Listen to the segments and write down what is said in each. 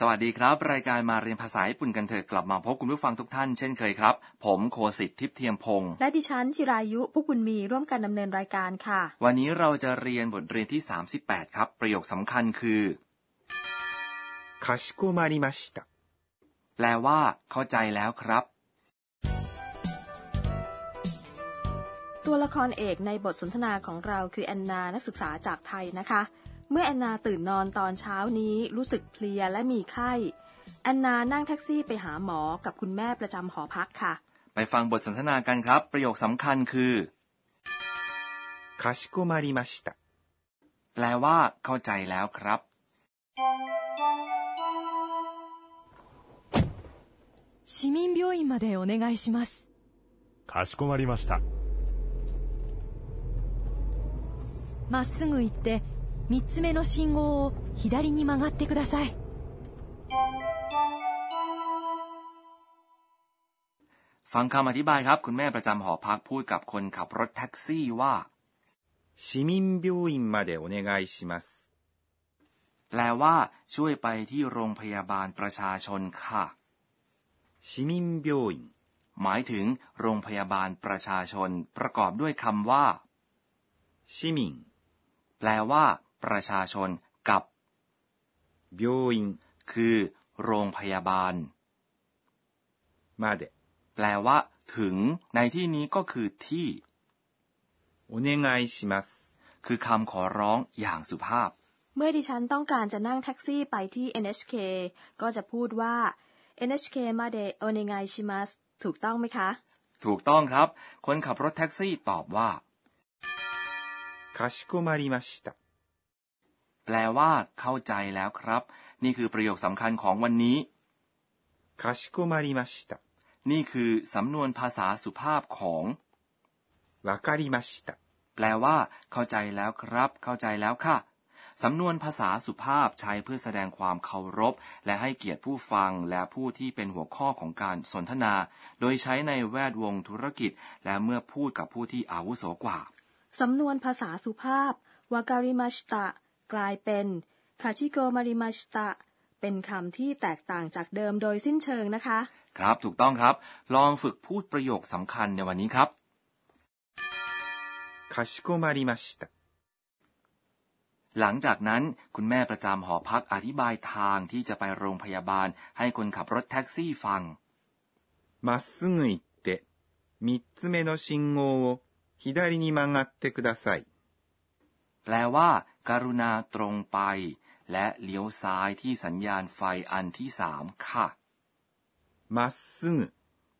สวัสดีครับรายการมาเรียนภาษาญี่ปุ่นกันเถอะกลับมาพบคุณผู้ฟังทุกท่านเช่นเคยครับผมโคสิทธิ์ทิพย์เทียมพงษ์และดิฉันจิรายุพุกบุญมีร่วมกันดำเนินรายการค่ะวันนี้เราจะเรียนบทเรียนที่38ครับประโยคสำคัญคือคาชิโกมาริมาชิตะแปลว่าเข้าใจแล้วครับตัวละครเอกในบทสนทนาของเราคือแอนนานักศึกษาจากไทยนะคะเมื่อแอนนาตื่นนอนตอนเช้านี้รู้สึกเพลียและมีไข้แอนนานั่งแท็กซี่ไปหาหมอกับคุณแม่ประจำหอพักค่ะไปฟังบทสนทนากันครับประโยคสำคัญคือคาชิโกมาริมาชิตะแปลว่าเข้าใจแล้วครับ市民病院までお願いしますかしこまりましたまっすぐ行って3つ目の信号を左に曲がってくださいฟังคำอธิบายครับคุณแม่ประจำหอพักพูดกับคนขับรถแท็กซี่ว่า市民病院までお願いしますแปลว่าช่วยไปที่โรงพยาบาลประชาชนค่ะ市民病院หมายถึงโรงพยาบาลประชาชนประกอบด้วยคำว่า市民แปลว่าประชาชนกับ病院คือโรงพยาบาลまでแปลว่าถึงในที่นี้ก็คือที่お願いしますคือคำขอร้องอย่างสุภาพเมื่อดิฉันต้องการจะนั่งแท็กซี่ไปที่ NHK ก็จะพูดว่า NHK までお願いしますถูกต้องไหมคะถูกต้องครับคนขับรถแท็กซี่ตอบว่าかしこまりましたแปลว่าเข้าใจแล้วครับนี่คือประโยคสำคัญของวันนี้かしこまりましたนี่คือสำนวนภาษาสุภาพของわかりましたแปลว่าเข้าใจแล้วครับเข้าใจแล้วค่ะสำนวนภาษาสุภาพใช้เพื่อแสดงความเคารพและให้เกียรติผู้ฟังและผู้ที่เป็นหัวข้อของการสนทนาโดยใช้ในแวดวงธุรกิจและเมื่อพูดกับผู้ที่อาวุโสกว่าสำนวนภาษาสุภาพวาการิมาชิตะกลายเป็นคาชิโกมาริมาชิตะเป็นคำที่แตกต่างจากเดิมโดยสิ้นเชิงนะคะครับถูกต้องครับลองฝึกพูดประโยคสำคัญในวันนี้ครับคาชิโกมาริมาชิตะหลังจากนั้นคุณแม่ประจำหอพักอธิบายทางที่จะไปโรงพยาบาลให้คนขับรถแท็กซี่ฟังมาสึงอิเตะมิทสึเมโนะชินโงะ左に曲がってくださいแปลว่าการุณาตรงไปและเลี้ยวซ้ายที่สัญญาณไฟอันที่3ค่ะまっすぐ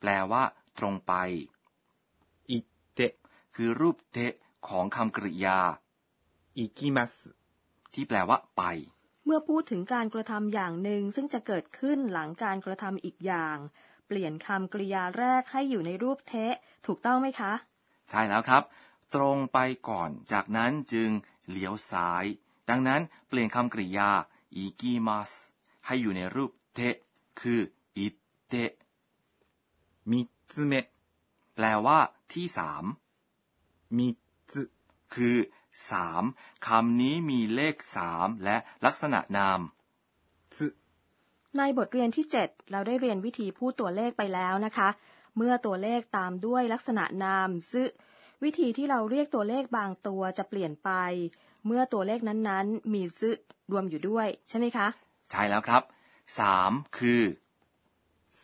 แปลว่าตรงไป行ってคือรูปเตะของคำกริยา行きますที่แปลว่าไปเมื่อพูดถึงการกระทำอย่างหนึ่งซึ่งจะเกิดขึ้นหลังการกระทำอีกอย่างเปลี่ยนคำกริยาแรกให้อยู่ในรูปเตะถูกต้องไหมคะใช่แล้วครับตรงไปก่อนจากนั้นจึงเลี้ยวซ้ายดังนั้นเปลี่ยนคำกริยาอิกิมัสให้อยู่ในรูปเตะคืออิเตะมิทเมะแปลว่าที่3มิทคือ3คำนี้มีเลข3และลักษณะนามซึในบทเรียนที่7เราได้เรียนวิธีพูดตัวเลขไปแล้วนะคะเมื่อตัวเลขตามด้วยลักษณะนามซึวิธีที่เราเรียกตัวเลขบางตัวจะเปลี่ยนไปเมื่อตัวเลขนั้นๆมีซึรวมอยู่ด้วยใช่ไหมคะใช่แล้วครับ3คือ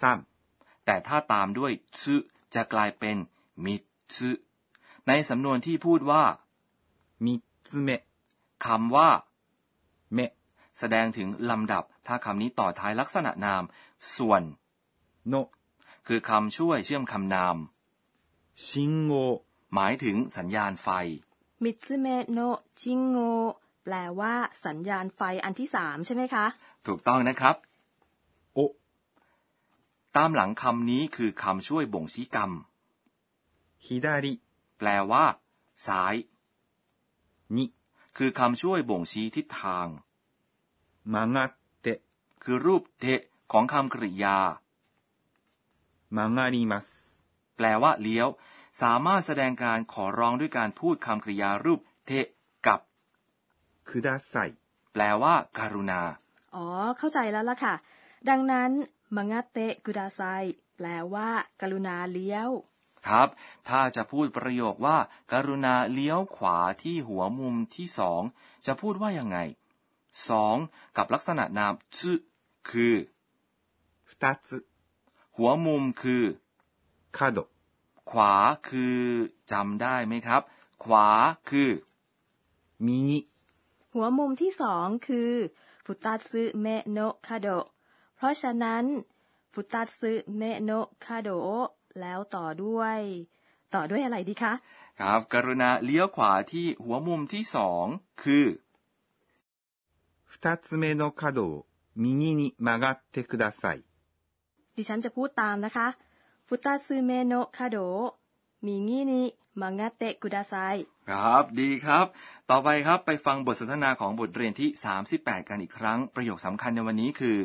ซัมแต่ถ้าตามด้วยซึจะกลายเป็นมิซึในสำนวนที่พูดว่ามิซึเมะคำว่าเมะแสดงถึงลำดับถ้าคำนี้ต่อท้ายลักษณะนามส่วนโนคือคำช่วยเชื่อมคำนามชิงโงหมายถึงสัญญาณไฟมิตซึเมโนะชิงโงแปลว่าสัญญาณไฟอันที่3ใช่ไหมคะถูกต้องนะครับโอตามหลังคำนี้คือคำช่วยบ่งชี้กรรมฮิดาริแปลว่าซ้ายนิคือคำช่วยบ่งชี้ทิศทางมังะเตะคือรูปเตะของคำกริยา曲がりますแปลว่าเลี้ยวสามารถแสดงการขอร้องด้วยการพูดคำกริยารูปเทะกับくださいแปลว่าการุณา อ๋อเข้าใจแล้วล่ะค่ะดังนั้นมังะเตะกุดาไซแปลว่ากรุณาเลี้ยวครับถ้าจะพูดประโยคว่ากรุณาเลี้ยวขวาที่หัวมุมที่สองจะพูดว่ายังไงสองกับลักษณะนามซึคือ2つหัวมุมคือ角ขวาคือจำได้ไหมครับขวาคือมินิหัวมุมที่สองคือฟุตัตซึเมโนะคาโดเพราะฉะนั้นฟุตัตซึเมโนะคาโดแล้วต่อด้วยอะไรดีคะครับกรุณาเลี้ยวขวาที่หัวมุมที่สองคือฟุตัตซึเมโนะคาโดมินินิมากะเตคุดาไซดิฉันจะพูดตามนะคะฟุตัตซึเมโนะคาโดมินินิมังะเตะกุดาไซครับดีครับต่อไปครับไปฟังบทสนทนาของบทเรียนที่38กันอีกครั้งประโยคสำคัญในวันนี้คือ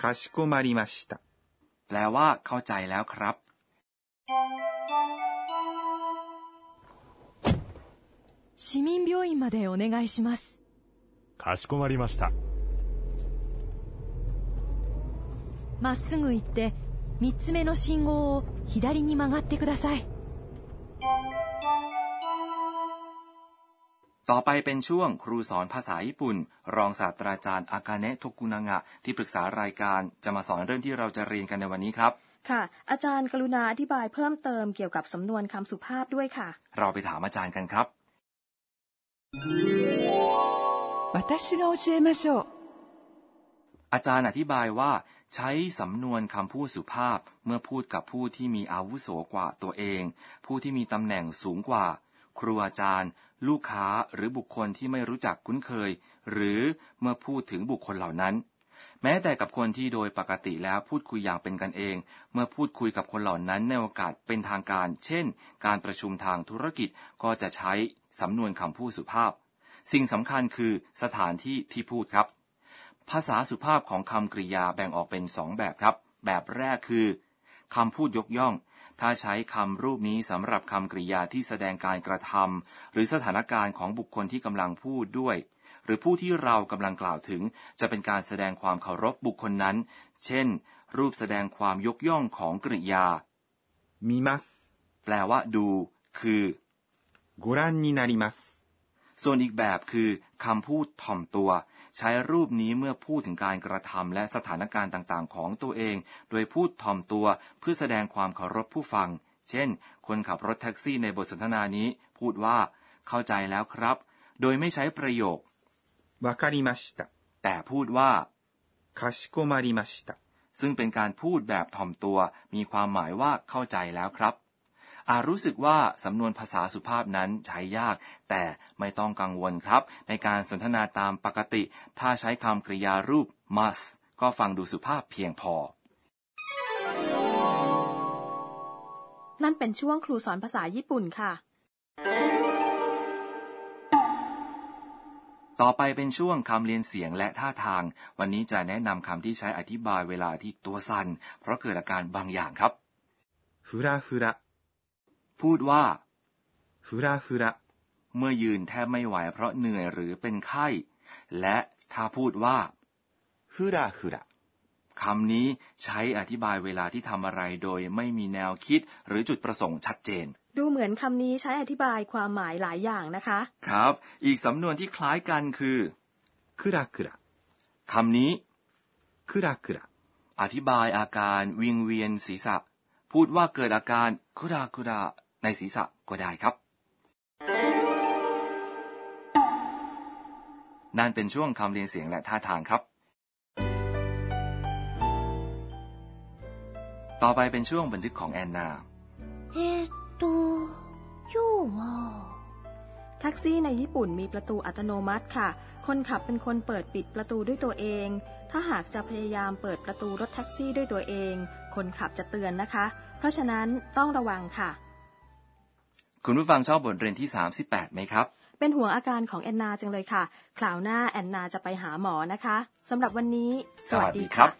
かしこまりましたแปลว่าเข้าใจแล้วครับ市民病院までお願いしますかしこまりましたまっすぐ行って3つ目の信号を左に曲がってくださいต่อไปเป็นช่วงครูสอนภาษาญี่ปุ่นรองศาสตราจารย์อากาเนะโทกุนางะที่ปรึกษารายการจะมาสอนเรื่องที่เราจะเรียนกันในวันนี้ครับค่ะอาจารย์กรุณาอธิบายเพิ่มเติมเกี่ยวกับสำนวนคำสุภาพด้วยค่ะเราไปถามอาจารย์กันครับ私が教えましょうอาจารย์อธิบายว่าใช้สำนวนคำพูดสุภาพเมื่อพูดกับผู้ที่มีอาวุโสกว่าตัวเองผู้ที่มีตำแหน่งสูงกว่าครูอาจารย์ลูกค้าหรือบุคคลที่ไม่รู้จักคุ้นเคยหรือเมื่อพูดถึงบุคคลเหล่านั้นแม้แต่กับคนที่โดยปกติแล้วพูดคุยอย่างเป็นกันเองเมื่อพูดคุยกับคนเหล่านั้นในโอกาสเป็นทางการเช่นการประชุมทางธุรกิจก็จะใช้สำนวนคำพูดสุภาพสิ่งสำคัญคือสถานที่ที่พูดครับภาษาสุภาพของคำกริยาแบ่งออกเป็น2แบบครับแบบแรกคือคำพูดยกย่องถ้าใช้คำรูปนี้สำหรับคำกริยาที่แสดงการกระทำหรือสถานการณ์ของบุคคลที่กำลังพูดด้วยหรือผู้ที่เรากำลังกล่าวถึงจะเป็นการแสดงความเคารพบุคคลนั้นเช่นรูปแสดงความยกย่องของกริยามีมัสแปลว่าดูคือご覧になりますส่วนอีกแบบคือคำพูดถ่อมตัวใช้รูปนี้เมื่อพูดถึงการกระทำและสถานการณ์ต่างๆของตัวเองโดยพูดถ่อมตัวเพื่อแสดงความเคารพผู้ฟังเช่นคนขับรถแท็กซี่ในบทสนทนานี้พูดว่าเข้าใจแล้วครับโดยไม่ใช้ประโยควาคาริมาชิตะแต่พูดว่าคาชิโกมาริมาชิตะซึ่งเป็นการพูดแบบถ่อมตัวมีความหมายว่าเข้าใจแล้วครับรู้สึกว่าสำนวนภาษาสุภาพนั้นใช้ยากแต่ไม่ต้องกังวลครับในการสนทนาตามปกติถ้าใช้คำกริยารูป must ก็ฟังดูสุภาพเพียงพอนั่นเป็นช่วงครูสอนภาษาญี่ปุ่นค่ะต่อไปเป็นช่วงคำเรียนเสียงและท่าทางวันนี้จะแนะนำคำที่ใช้อธิบายเวลาที่ตัวสั่นเพราะเกิดอาการบางอย่างครับฟุระฟุระพูดว่าฟุระฟุระเมื่อยืนแทบไม่ไหวเพราะเหนื่อยหรือเป็นไข้และถ้าพูดว่าฟุระฟุระคำนี้ใช้อธิบายเวลาที่ทำอะไรโดยไม่มีแนวคิดหรือจุดประสงค์ชัดเจนดูเหมือนคำนี้ใช้อธิบายความหมายหลายอย่างนะคะครับอีกสำนวนที่คล้ายกันคือคุระคุระคำนี้คุระคุระอธิบายอาการวิงเวียนศีรษะพูดว่าเกิดอาการคุระคุระในศีรษะก็ได้ครับนั่นเป็นช่วงคำเรียนเสียงและท่าทางครับต่อไปเป็นช่วงบันทึกของแอนนายูวอแท็กซี่ในญี่ปุ่นมีประตูอัตโนมัติค่ะคนขับเป็นคนเปิดปิดประตูด้วยตัวเองถ้าหากจะพยายามเปิดประตูรถแท็กซี่ด้วยตัวเองคนขับจะเตือนนะคะเพราะฉะนั้นต้องระวังค่ะคุณผู้ฟังชอบบทเรียนที่38ไหมครับเป็นห่วงอาการของแอนนาจังเลยค่ะคราวหน้าแอนนาจะไปหาหมอนะคะสำหรับวันนี้สวัสดีครับ